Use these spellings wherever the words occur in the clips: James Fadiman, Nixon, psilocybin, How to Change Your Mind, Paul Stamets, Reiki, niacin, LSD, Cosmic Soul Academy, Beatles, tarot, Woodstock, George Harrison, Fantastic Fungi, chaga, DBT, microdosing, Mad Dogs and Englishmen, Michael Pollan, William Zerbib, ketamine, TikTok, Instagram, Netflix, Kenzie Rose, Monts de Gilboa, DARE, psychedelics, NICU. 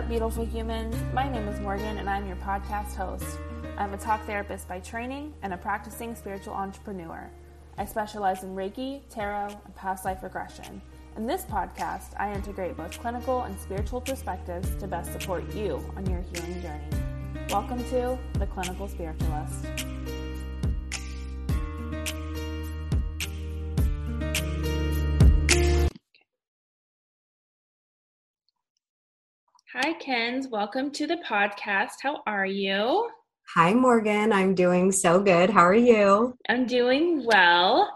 up, beautiful humans? My name is Morgan, and I'm your podcast host. I'm a talk therapist by training and a practicing spiritual entrepreneur. I specialize in Reiki, tarot, and past life regression. In this podcast, I integrate both clinical and spiritual perspectives to best support you on your healing journey. Welcome to The Clinical Spiritualist. Hi, Kenz. Welcome to the podcast. How are you? Hi, Morgan. I'm doing so good. How are you? I'm doing well.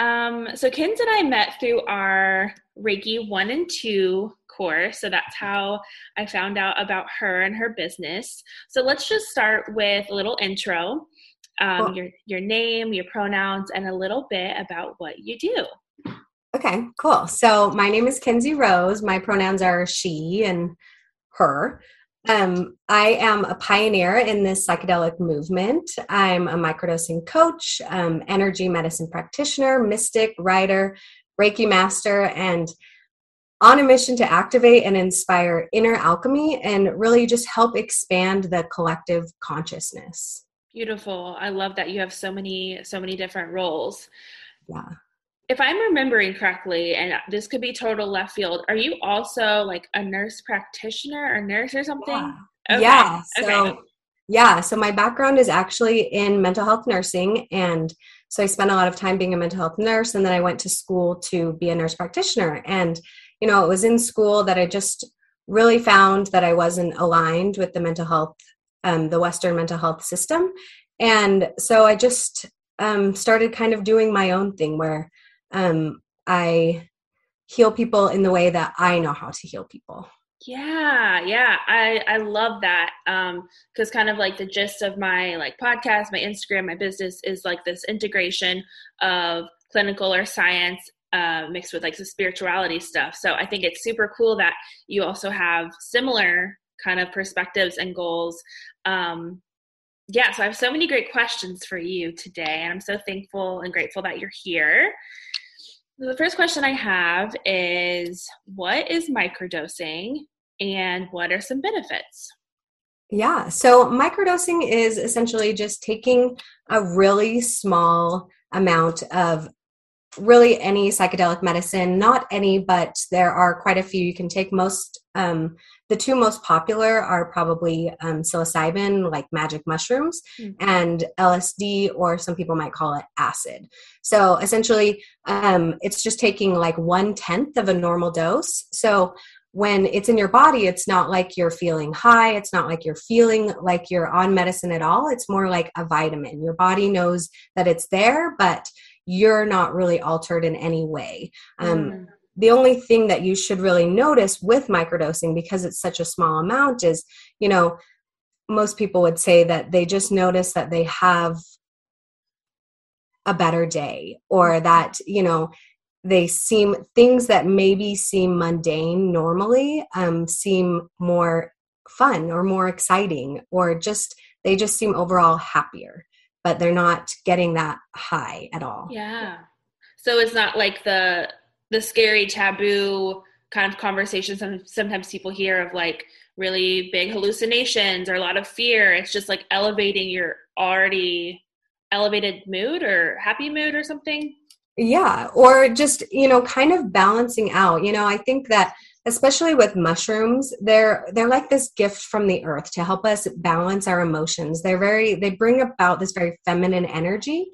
So Kenz and I met through our Reiki 1 and 2 course. So that's how I found out about her and her business. So let's just start with a little intro, cool. your name, your pronouns, and a little bit about what you do. Okay, cool. So my name is Kenzie Rose. My pronouns are she and her. I am a pioneer in this psychedelic movement. I'm a microdosing coach, energy medicine practitioner, mystic, writer, Reiki master, and on a mission to activate and inspire inner alchemy and really just help expand the collective consciousness. Beautiful. I love that you have so many different roles. Yeah. If I'm remembering correctly, and this could be total left field, are you also like a nurse practitioner or nurse or something? Yeah. Okay. Yeah. So, okay. Yeah. So my background is actually in mental health nursing. And so I spent a lot of time being a mental health nurse. And then I went to school to be a nurse practitioner. And, you know, it was in school that I just really found that I wasn't aligned with the mental health, the Western mental health system. And so I just started kind of doing my own thing where I heal people in the way that I know how to heal people. Yeah. I love that. Cause kind of like the gist of my like podcast, my Instagram, my business is like this integration of clinical or science, mixed with like the spirituality stuff. So I think it's super cool that you also have similar kind of perspectives and goals. Yeah. So I have so many great questions for you today, and I'm so thankful and grateful that you're here. The first question I have is, what is microdosing and what are some benefits? Yeah, so microdosing is essentially just taking a really small amount of really any psychedelic medicine, not any, but there are quite a few you can take. Most, the two most popular are probably psilocybin, like magic mushrooms, and LSD, or some people might call it acid. So essentially, it's just taking like 1/10 of a normal dose. So when it's in your body, it's not like you're feeling high. It's not like you're feeling like you're on medicine at all. It's more like a vitamin. Your body knows that it's there, but you're not really altered in any way. The only thing that you should really notice with microdosing, because it's such a small amount, is, you know, most people would say that they just notice that they have a better day, or that, you know, they seem, things that maybe seem mundane normally seem more fun or more exciting, or just, they just seem overall happier. But they're not getting that high at all. Yeah. So it's not like the scary taboo kind of conversations sometimes people hear of like really big hallucinations or a lot of fear. It's just like elevating your already elevated mood or happy mood or something. Yeah. Or just, you know, kind of balancing out. You know, I think that especially with mushrooms, they're like this gift from the earth to help us balance our emotions. They bring about this very feminine energy.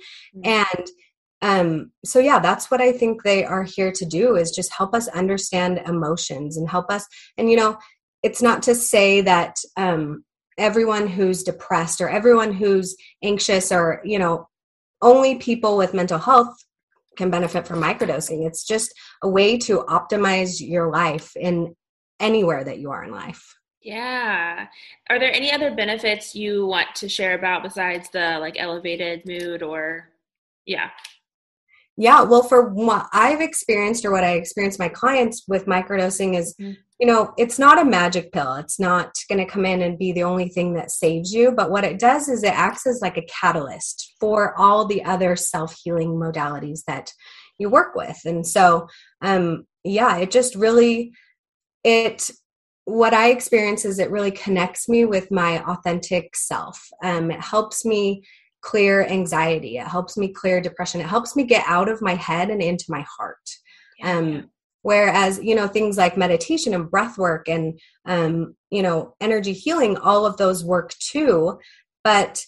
And so yeah, that's what I think they are here to do, is just help us understand emotions and help us. And, you know, it's not to say that everyone who's depressed or everyone who's anxious or, you know, only people with mental health can benefit from microdosing. It's just a way to optimize your life in anywhere that you are in life. Yeah. Are there any other benefits you want to share about besides the like elevated mood or yeah? Yeah. Well, for what I've experienced or what I experience my clients with microdosing is, you know, it's not a magic pill. It's not going to come in and be the only thing that saves you. But what it does is it acts as like a catalyst for all the other self-healing modalities that you work with. And so, yeah, it just really, it what I experience is it really connects me with my authentic self. It helps me clear anxiety. It helps me clear depression. It helps me get out of my head and into my heart. Whereas, you know, things like meditation and breath work and, you know, energy healing, all of those work too. But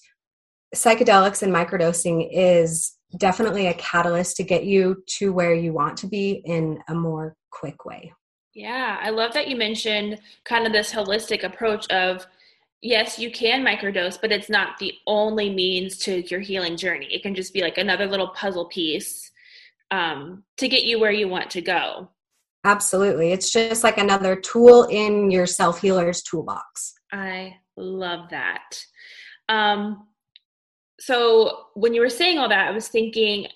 psychedelics and microdosing is definitely a catalyst to get you to where you want to be in a more quick way. Yeah, I love that you mentioned kind of this holistic approach of, yes, you can microdose, but it's not the only means to your healing journey. It can just be like another little puzzle piece to get you where you want to go. Absolutely. It's just like another tool in your self-healer's toolbox. I love that. So when you were saying all that, I was thinking,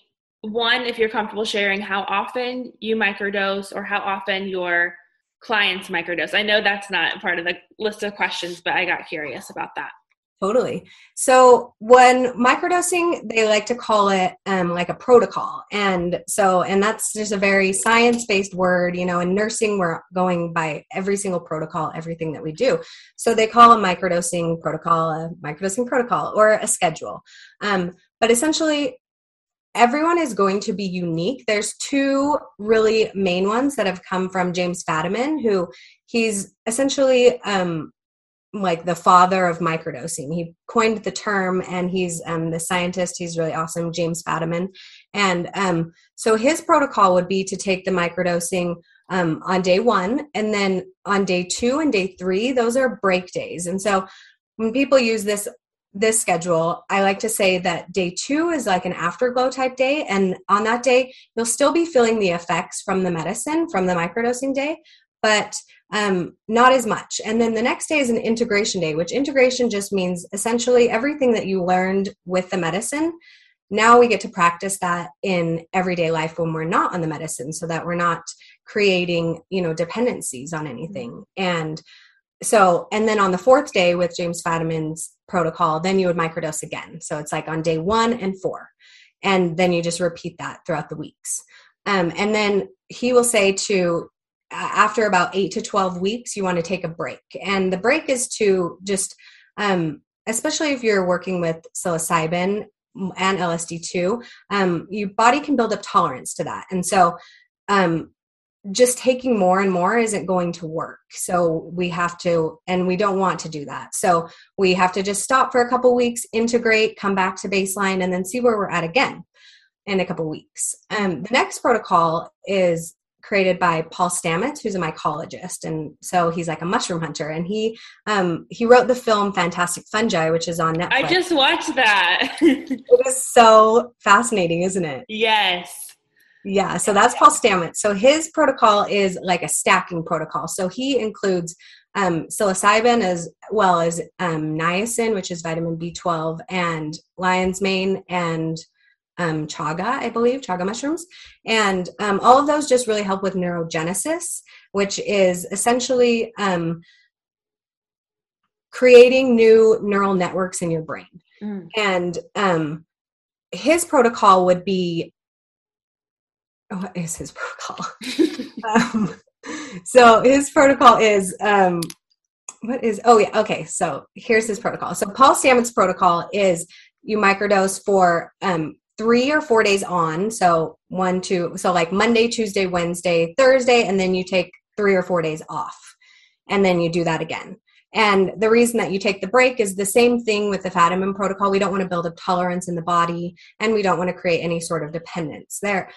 one, if you're comfortable sharing how often you microdose or how often your clients microdose. I know that's not part of the list of questions, but I got curious about that. Totally. So when microdosing, they like to call it like a protocol. And that's just a very science-based word, you know, in nursing, we're going by every single protocol, everything that we do. So they call a microdosing protocol or a schedule. But essentially, everyone is going to be unique. There's two really main ones that have come from James Fadiman, who he's essentially like the father of microdosing. He coined the term, and he's the scientist. He's really awesome, James Fadiman. And so his protocol would be to take the microdosing on day one, and then on day two and day three, those are break days. And so when people use this schedule, I like to say that day two is like an afterglow type day. And on that day, you'll still be feeling the effects from the medicine, from the microdosing day, but not as much. And then the next day is an integration day, which integration just means essentially everything that you learned with the medicine. Now we get to practice that in everyday life when we're not on the medicine, so that we're not creating, you know, dependencies on anything. And then on the fourth day with James Fadiman's protocol, then you would microdose again. So it's like on day 1 and 4, and then you just repeat that throughout the weeks. And then he will say after about 8 to 12 weeks, you want to take a break. And the break is to just, especially if you're working with psilocybin and LSD too, your body can build up tolerance to that. And so, just taking more and more isn't going to work. So we have to, and we don't want to do that. So we have to just stop for a couple weeks, integrate, come back to baseline, and then see where we're at again in a couple weeks. The next protocol is created by Paul Stamets, who's a mycologist. And so he's like a mushroom hunter. And he wrote the film Fantastic Fungi, which is on Netflix. I just watched that. It was so fascinating, isn't it? Yes. Yeah, so that's Paul Stamets. So his protocol is like a stacking protocol. So he includes psilocybin as well as niacin, which is vitamin B12, and lion's mane and chaga, I believe, chaga mushrooms. And all of those just really help with neurogenesis, which is essentially creating new neural networks in your brain. Mm. And his protocol would be, what is his protocol? So his protocol is, So here's his protocol. So Paul Stamets' protocol is you microdose for 3 or 4 days on. So 1, 2, so like Monday, Tuesday, Wednesday, Thursday, and then you take 3 or 4 days off. And then you do that again. And the reason that you take the break is the same thing with the Fadiman protocol. We don't want to build up tolerance in the body, and we don't want to create any sort of dependence there.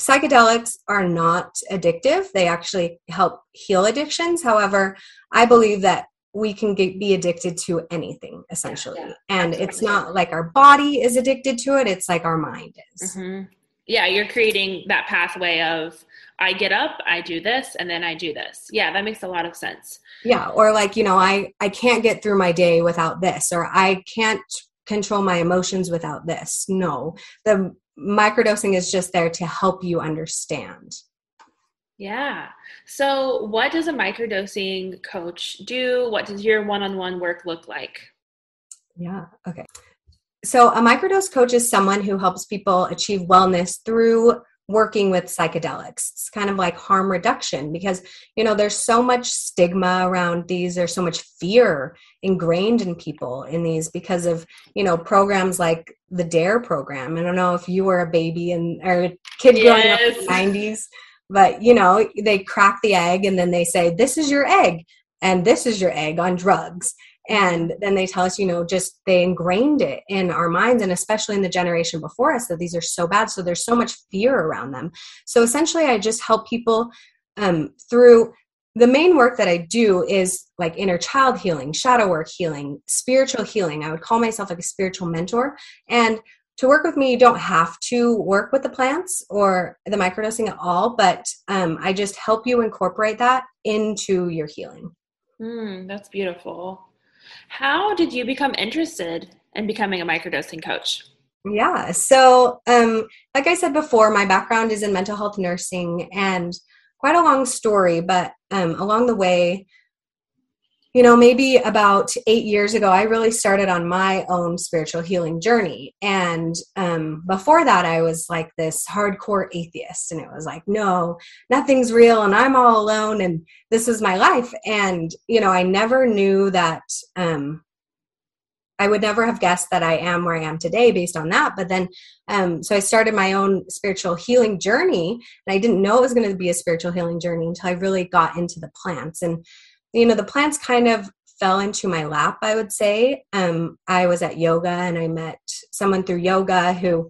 Psychedelics are not addictive. They actually help heal addictions. However, I believe that we can be addicted to anything, essentially. Yeah, and absolutely. It's not like our body is addicted to it. It's like our mind is. Mm-hmm. Yeah, you're creating that pathway of, I get up, I do this, and then I do this. Yeah, that makes a lot of sense. Yeah, or like, you know, I can't get through my day without this, or I can't control my emotions without this. No, the microdosing is just there to help you understand. Yeah. So what does a microdosing coach do? What does your one-on-one work look like? Yeah. Okay. So a microdose coach is someone who helps people achieve wellness through working with psychedelics. It's kind of like harm reduction because, you know, there's so much stigma around these. There's so much fear ingrained in people in these because of, you know, programs like the DARE program. I don't know if you were a baby and or a kid growing up in the 90s, but, you know, they crack the egg and then they say, this is your egg and this is your egg on drugs. And then they tell us, you know, just they ingrained it in our minds and especially in the generation before us that these are so bad. So there's so much fear around them. So essentially I just help people through the main work that I do is like inner child healing, shadow work healing, spiritual healing. I would call myself like a spiritual mentor. And to work with me, you don't have to work with the plants or the microdosing at all, but I just help you incorporate that into your healing. That's beautiful. How did you become interested in becoming a microdosing coach? Yeah. So, like I said before, my background is in mental health nursing and quite a long story, but, along the way, you know, maybe about 8 years ago, I really started on my own spiritual healing journey. And, before that I was like this hardcore atheist and it was like, no, nothing's real. And I'm all alone and this is my life. And, you know, I never knew that, I would never have guessed that I am where I am today based on that. But then, so I started my own spiritual healing journey and I didn't know it was going to be a spiritual healing journey until I really got into the plants. And, you know, the plants kind of fell into my lap, I would say. I was at yoga and I met someone through yoga who,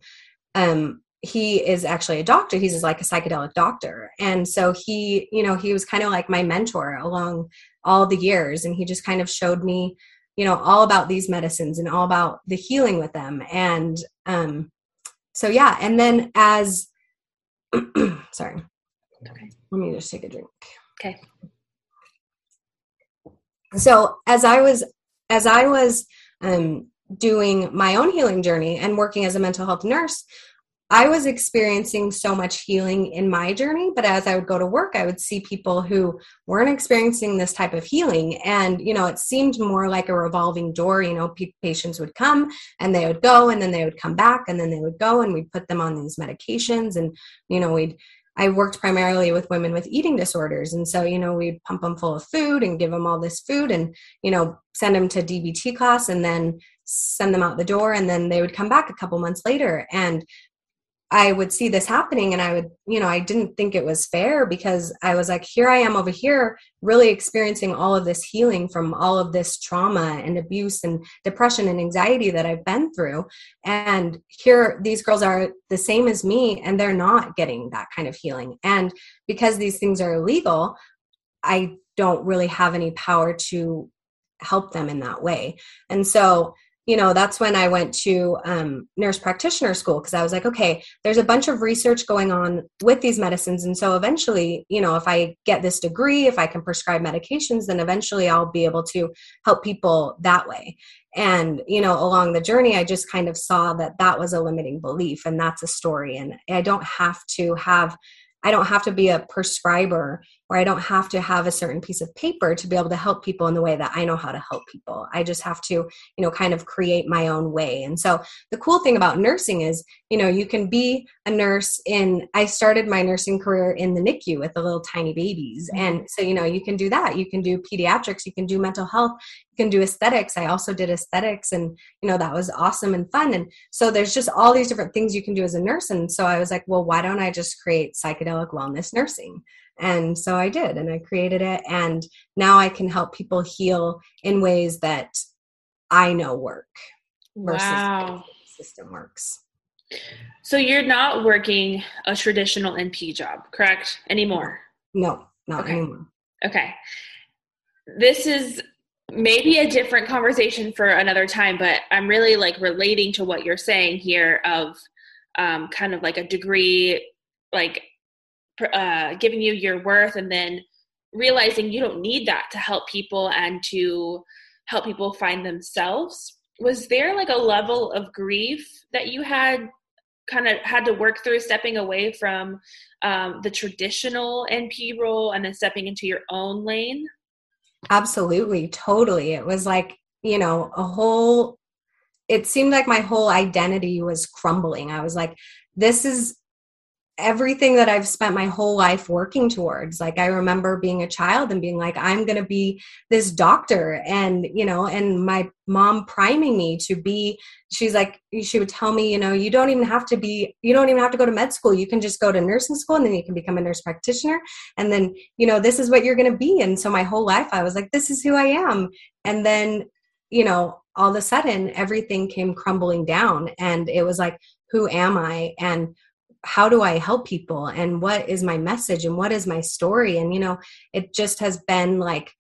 he is actually a doctor. He's like a psychedelic doctor. And so he, you know, he was kind of like my mentor along all the years. And he just kind of showed me, you know, all about these medicines and all about the healing with them. And, so yeah. And then as, sorry, okay, let me just take a drink. Okay. So as I was doing my own healing journey and working as a mental health nurse, I was experiencing so much healing in my journey. But as I would go to work, I would see people who weren't experiencing this type of healing. And, you know, it seemed more like a revolving door. You know, patients would come and they would go and then they would come back and then they would go and we'd put them on these medications. And, you know, I worked primarily with women with eating disorders. And so, you know, we'd pump them full of food and give them all this food and, you know, send them to DBT class and then send them out the door. And then they would come back a couple months later. And I would see this happening and I would, you know, I didn't think it was fair because I was like, here I am over here really experiencing all of this healing from all of this trauma and abuse and depression and anxiety that I've been through. And here these girls are the same as me and they're not getting that kind of healing. And because these things are illegal, I don't really have any power to help them in that way. And so, you know, that's when I went to nurse practitioner school because I was like, okay, there's a bunch of research going on with these medicines. And so eventually, you know, if I get this degree, if I can prescribe medications, then eventually I'll be able to help people that way. And, you know, along the journey, I just kind of saw that that was a limiting belief and that's a story. And I don't have to be a prescriber or I don't have to have a certain piece of paper to be able to help people in the way that I know how to help people. I just have to, you know, kind of create my own way. And so the cool thing about nursing is, you know, you can be a nurse I started my nursing career in the NICU with the little tiny babies. And so, you know, you can do that. You can do pediatrics, you can do mental health, you can do aesthetics. I also did aesthetics and, you know, that was awesome and fun. And so there's just all these different things you can do as a nurse. And so I was like, well, why don't I just create psychedelic wellness nursing? And so I did, and I created it. And now I can help people heal in ways that I know work versus how the system works. So you're not working a traditional NP job, correct? Anymore? No, not anymore. Okay. This is maybe a different conversation for another time, but I'm really like relating to what you're saying here of kind of like a degree, like giving you your worth and then realizing you don't need that to help people and to help people find themselves. Was there like a level of grief that you had kind of had to work through stepping away from the traditional NP role and then stepping into your own lane? Absolutely. Totally. It was like, you know, it seemed like my whole identity was crumbling. I was like, this is everything that I've spent my whole life working towards. Like, I remember being a child and being like, I'm going to be this doctor. And, you know, and my mom priming me to be, she's like, she would tell me, you know, you don't even have to be, you don't even have to go to med school. You can just go to nursing school and then you can become a nurse practitioner. And then, you know, this is what you're going to be. And so my whole life I was like, this is who I am. And then, you know, all of a sudden everything came crumbling down and it was like, who am I? And how do I help people? And what is my message? And what is my story? And, you know, it just has been like,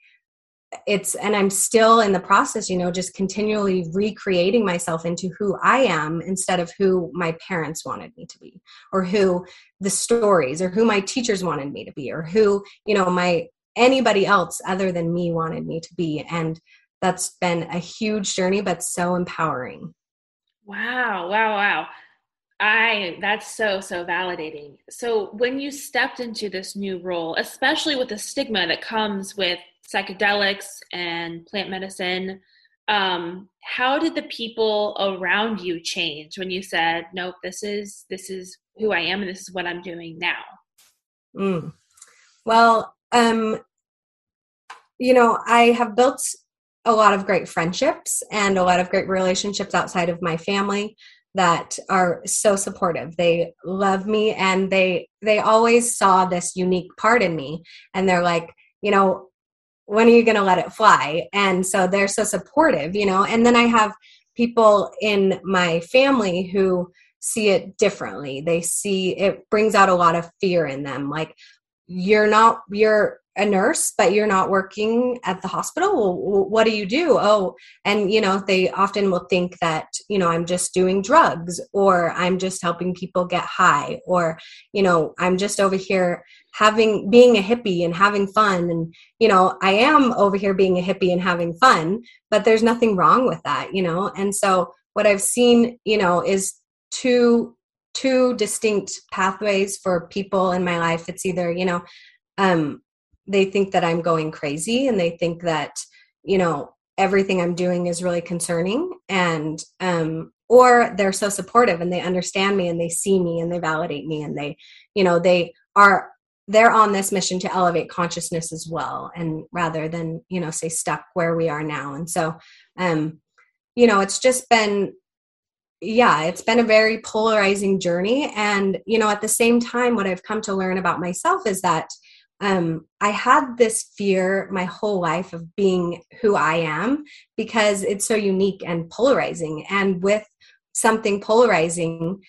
it's, and I'm still in the process, you know, just continually recreating myself into who I am instead of who my parents wanted me to be, or who the stories, or who my teachers wanted me to be, or who, you know, my, anybody else other than me wanted me to be. And that's been a huge journey, but so empowering. Wow. Wow. Wow. That's so validating. So when you stepped into this new role, especially with the stigma that comes with psychedelics and plant medicine, how did the people around you change when you said, nope, this is who I am and this is what I'm doing now? Well, you know, I have built a lot of great friendships and a lot of great relationships outside of my family that are so supportive. They love me, and they always saw this unique part in me, and they're like, you know, when are you going to let it fly? And so they're so supportive, you know. And then I have people in my family who see it differently. They see it brings out a lot of fear in them. Like, you're a nurse, but you're not working at the hospital. What do you do? Oh, and you know, they often will think that, you know, I'm just doing drugs, or I'm just helping people get high, or, you know, I'm just over here being a hippie and having fun. And, you know, I am over here being a hippie and having fun, but there's nothing wrong with that, you know? And so what I've seen, you know, is two distinct pathways for people in my life. It's either, you know, they think that I'm going crazy, and they think that, you know, everything I'm doing is really concerning, and, or they're so supportive and they understand me and they see me and they validate me, and they, you know, they're on this mission to elevate consciousness as well. And rather than, you know, stay stuck where we are now. And so, you know, it's just been, yeah, it's been a very polarizing journey. And, you know, at the same time, what I've come to learn about myself is that, I had this fear my whole life of being who I am, because it's so unique and polarizing. And with something polarizing,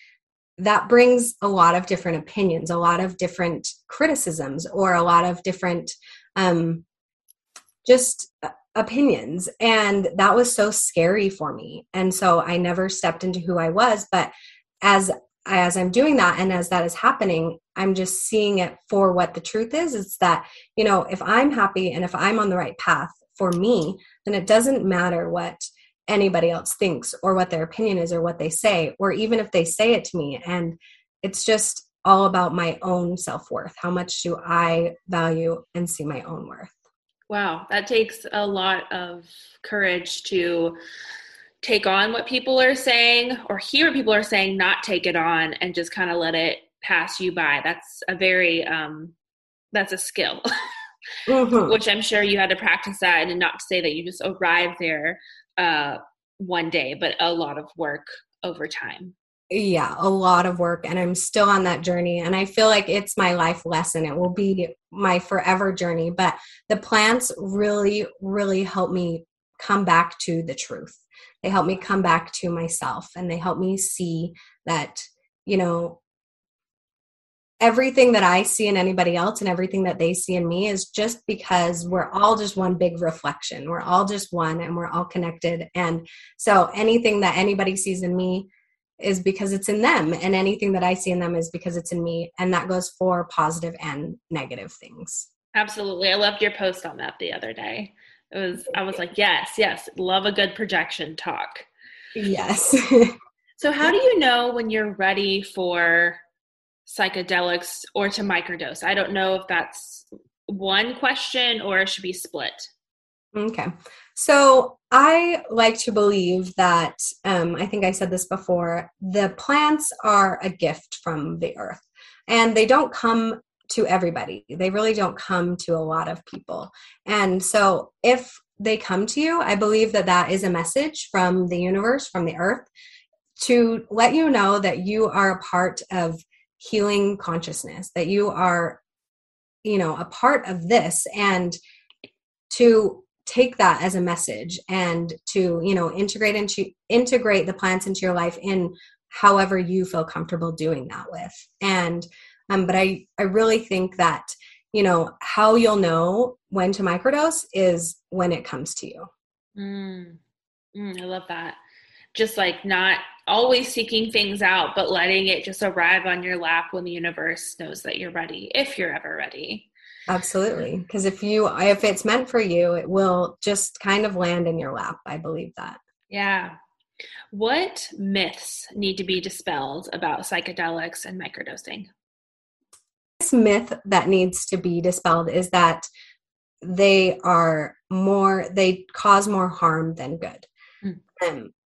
that brings a lot of different opinions, a lot of different criticisms, or a lot of different just opinions. And that was so scary for me. And so I never stepped into who I was. But as I'm doing that, and as that is happening, I'm just seeing it for what the truth is. It's that, you know, if I'm happy and if I'm on the right path for me, then it doesn't matter what anybody else thinks, or what their opinion is, or what they say, or even if they say it to me. And it's just all about my own self-worth. How much do I value and see my own worth? Wow. That takes a lot of courage to take on what people are saying, or hear what people are saying, not take it on, and just kind of let it pass you by. That's a very, that's a skill, mm-hmm. which I'm sure you had to practice that, and not to say that you just arrived there one day, but a lot of work over time. Yeah, a lot of work. And I'm still on that journey. And I feel like it's my life lesson. It will be my forever journey. But the plants really, really helped me come back to the truth. They help me come back to myself, and they help me see that, you know, everything that I see in anybody else and everything that they see in me is just because we're all just one big reflection. We're all just one, and we're all connected. And so anything that anybody sees in me is because it's in them, and anything that I see in them is because it's in me. And that goes for positive and negative things. Absolutely. I loved your post on that the other day. I was like, yes, love a good projection talk. Yes. So how do you know when you're ready for psychedelics or to microdose? I don't know if that's one question or it should be split. Okay. So I like to believe that, I think I said this before, the plants are a gift from the earth. And they don't come to everybody. They really don't come to a lot of people. And so if they come to you, I believe that that is a message from the universe, from the earth, to let you know that you are a part of healing consciousness, that you are, you know, a part of this, and to take that as a message and to, you know, integrate the plants into your life in however you feel comfortable doing that with. And, but I really think that, you know, how you'll know when to microdose is when it comes to you. I love that. Just like not always seeking things out, but letting it just arrive on your lap when the universe knows that you're ready, if you're ever ready. Absolutely. Because if it's meant for you, it will just kind of land in your lap. I believe that. Yeah. What myths need to be dispelled about psychedelics and microdosing? This myth that needs to be dispelled is that they cause more harm than good.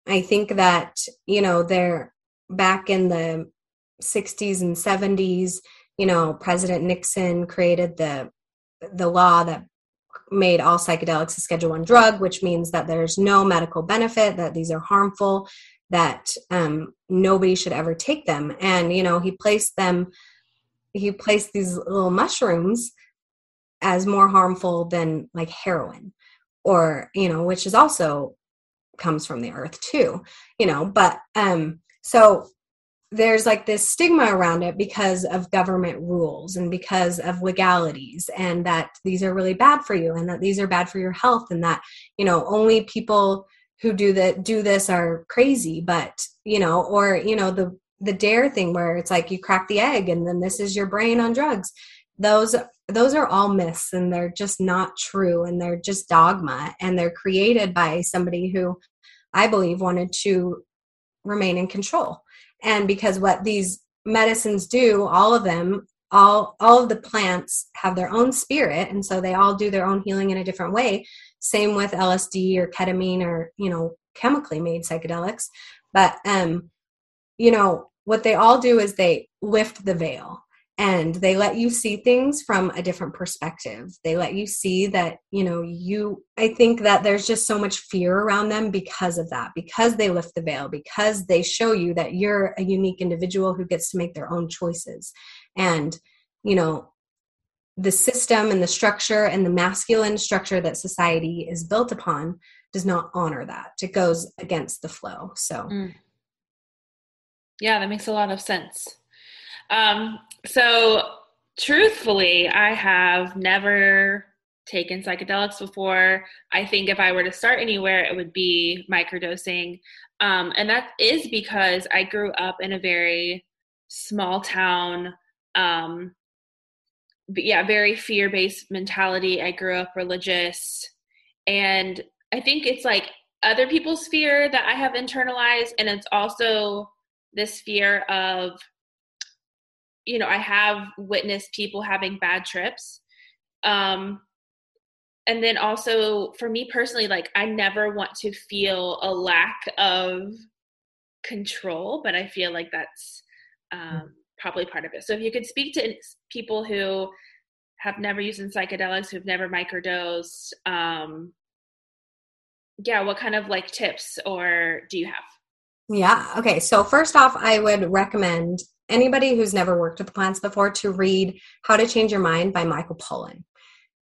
I think that, you know, they're back in the 60s and 70s, you know, President Nixon created the law that made all psychedelics a Schedule I drug, which means that there's no medical benefit, that these are harmful, that nobody should ever take them. And, you know, he placed these little mushrooms as more harmful than like heroin, or, you know, which is also comes from the earth too, you know, but so there's like this stigma around it because of government rules and because of legalities, and that these are really bad for you, and that these are bad for your health, and that, you know, only people who do this are crazy, but, you know, or, you know, the DARE thing where it's like you crack the egg and then this is your brain on drugs. Those are all myths, and they're just not true, and they're just dogma, and they're created by somebody who I believe wanted to remain in control. And because what these medicines do, all of them, all of the plants have their own spirit, and so they all do their own healing in a different way. Same with LSD or ketamine or, you know, chemically made psychedelics. But, you know, what they all do is they lift the veil. And they let you see things from a different perspective. They let you see that, you know, I think that there's just so much fear around them because of that, because they lift the veil, because they show you that you're a unique individual who gets to make their own choices. And, you know, the system and the structure and the masculine structure that society is built upon does not honor that. It goes against the flow. So, yeah, that makes a lot of sense. So truthfully, I have never taken psychedelics before. I think if I were to start anywhere, it would be microdosing. And that is because I grew up in a very small town, very fear-based mentality. I grew up religious, and I think it's like other people's fear that I have internalized. And it's also this fear of, you know, I have witnessed people having bad trips. And then also for me personally, like I never want to feel a lack of control, but I feel like that's probably part of it. So if you could speak to people who have never used psychedelics, who've never microdosed, what kind of like tips or do you have? Yeah. Okay. So first off, I would recommend anybody who's never worked with plants before to read How to Change Your Mind by Michael Pollan.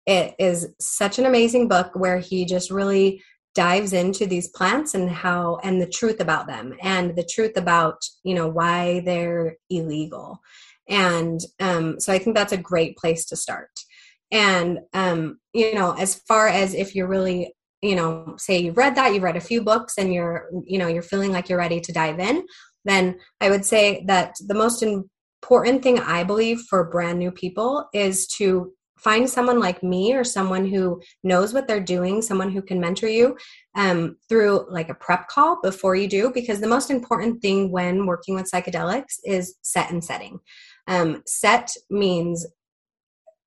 It is such an amazing book where he just really dives into these plants and how, and the truth about them, and the truth about, you know, why they're illegal. And so I think that's a great place to start. And, you know, as far as if you're really, you know, say you've read a few books and you're, you know, you're feeling like you're ready to dive in, then I would say that the most important thing I believe for brand new people is to find someone like me or someone who knows what they're doing, someone who can mentor you through like a prep call before you do, because the most important thing when working with psychedelics is set and setting. Set means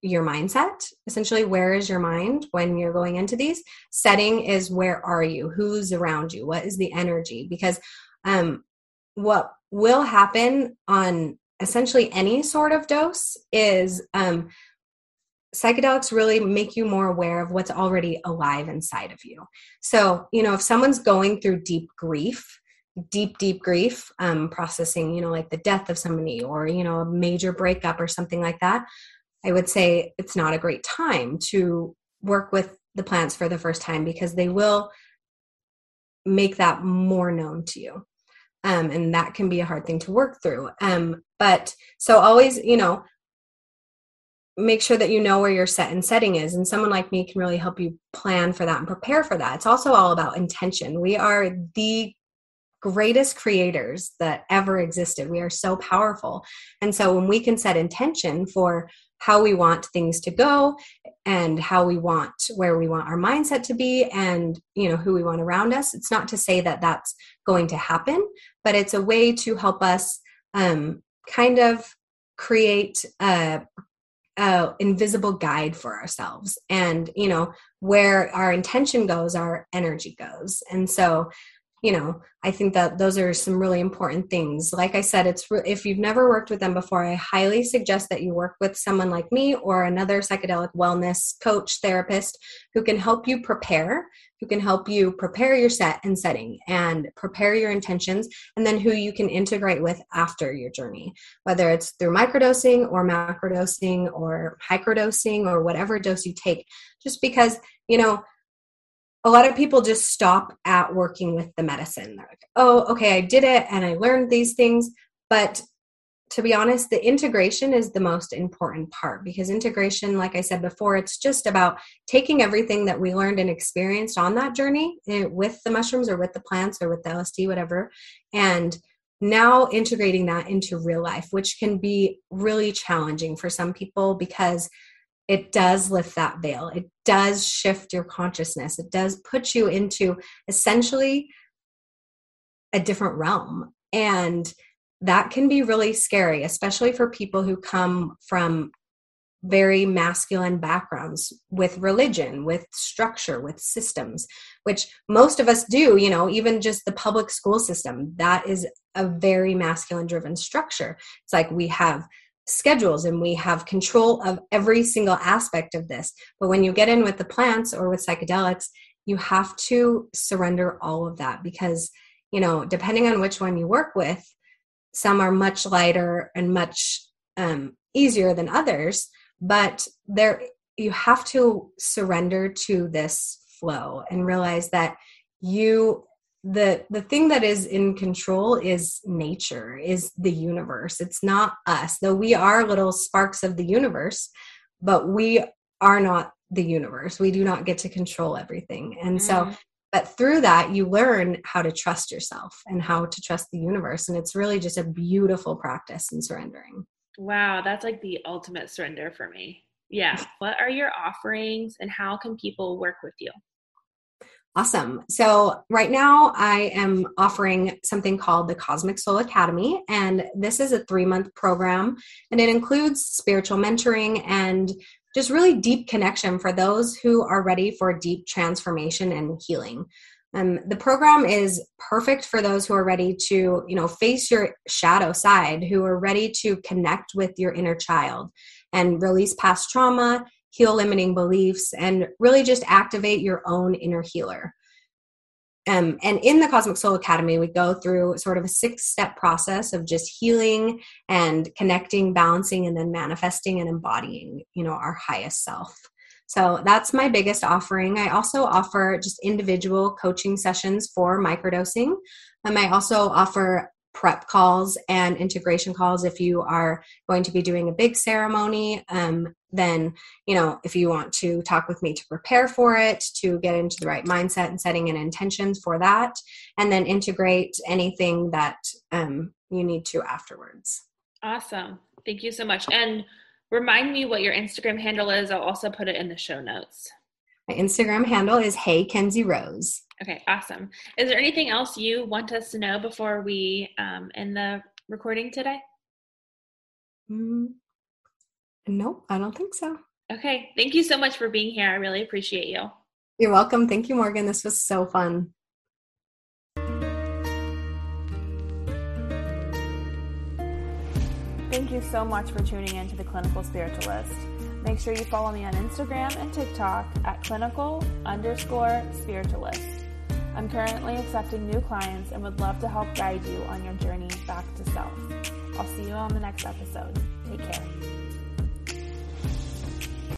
your mindset, essentially. Where is your mind when you're going into these? Setting is where are you? Who's around you? What is the energy? Because what will happen on essentially any sort of dose is psychedelics really make you more aware of what's already alive inside of you. So, you know, if someone's going through deep grief, processing, you know, like the death of somebody or, you know, a major breakup or something like that, I would say it's not a great time to work with the plants for the first time because they will make that more known to you. And that can be a hard thing to work through. But so always, you know, make sure that you know where your set and setting is. And someone like me can really help you plan for that and prepare for that. It's also all about intention. We are the greatest creators that ever existed. We are so powerful. And so when we can set intention for how we want things to go and how we want, where we want our mindset to be and, you know, who we want around us, it's not to say that that's going to happen, but it's a way to help us kind of create a invisible guide for ourselves. And, you know, where our intention goes, our energy goes. And so, you know, I think that those are some really important things. Like I said, it's if you've never worked with them before, I highly suggest that you work with someone like me or another psychedelic wellness coach, therapist, who can help you prepare, who can help you prepare your set and setting and prepare your intentions, and then who you can integrate with after your journey, whether it's through microdosing or macrodosing or hyperdosing or whatever dose you take, just because, you know, a lot of people just stop at working with the medicine. They're like, oh, okay, I did it and I learned these things. But to be honest, the integration is the most important part because integration, like I said before, it's just about taking everything that we learned and experienced on that journey with the mushrooms or with the plants or with the LSD, whatever, and now integrating that into real life, which can be really challenging for some people because it does lift that veil. It does shift your consciousness. It does put you into essentially a different realm. And that can be really scary, especially for people who come from very masculine backgrounds with religion, with structure, with systems, which most of us do, you know, even just the public school system, that is a very masculine driven structure. It's like we have schedules and we have control of every single aspect of this. But when you get in with the plants or with psychedelics, you have to surrender all of that because, you know, depending on which one you work with, some are much lighter and much easier than others, but there you have to surrender to this flow and realize that the thing that is in control is nature, is the universe. It's not us, though we are little sparks of the universe, but we are not the universe. We do not get to control everything. And so, but through that, you learn how to trust yourself and how to trust the universe. And it's really just a beautiful practice in surrendering. Wow. That's like the ultimate surrender for me. Yeah. What are your offerings and how can people work with you? Awesome. So right now I am offering something called the Cosmic Soul Academy, and this is a 3-month program, and it includes spiritual mentoring and just really deep connection for those who are ready for deep transformation and healing. The program is perfect for those who are ready to, you know, face your shadow side, who are ready to connect with your inner child and release past trauma, heal limiting beliefs, and really just activate your own inner healer. And in the Cosmic Soul Academy, we go through sort of a 6-step process of just healing and connecting, balancing, and then manifesting and embodying, you know, our highest self. So that's my biggest offering. I also offer just individual coaching sessions for microdosing. I also offer prep calls and integration calls. If you are going to be doing a big ceremony, then, you know, if you want to talk with me to prepare for it, to get into the right mindset and setting and intentions for that, and then integrate anything that you need to afterwards. Awesome. Thank you so much. And remind me what your Instagram handle is. I'll also put it in the show notes. My Instagram handle is Hey Kenzie Rose. Okay, awesome. Is there anything else you want us to know before we end the recording today? Nope, I don't think so. Okay, thank you so much for being here. I really appreciate you. You're welcome. Thank you, Morgan. This was so fun. Thank you so much for tuning in to The Clinical Spiritualist. Make sure you follow me on Instagram and TikTok at clinical_spiritualist. I'm currently accepting new clients and would love to help guide you on your journey back to self. I'll see you on the next episode. Take care.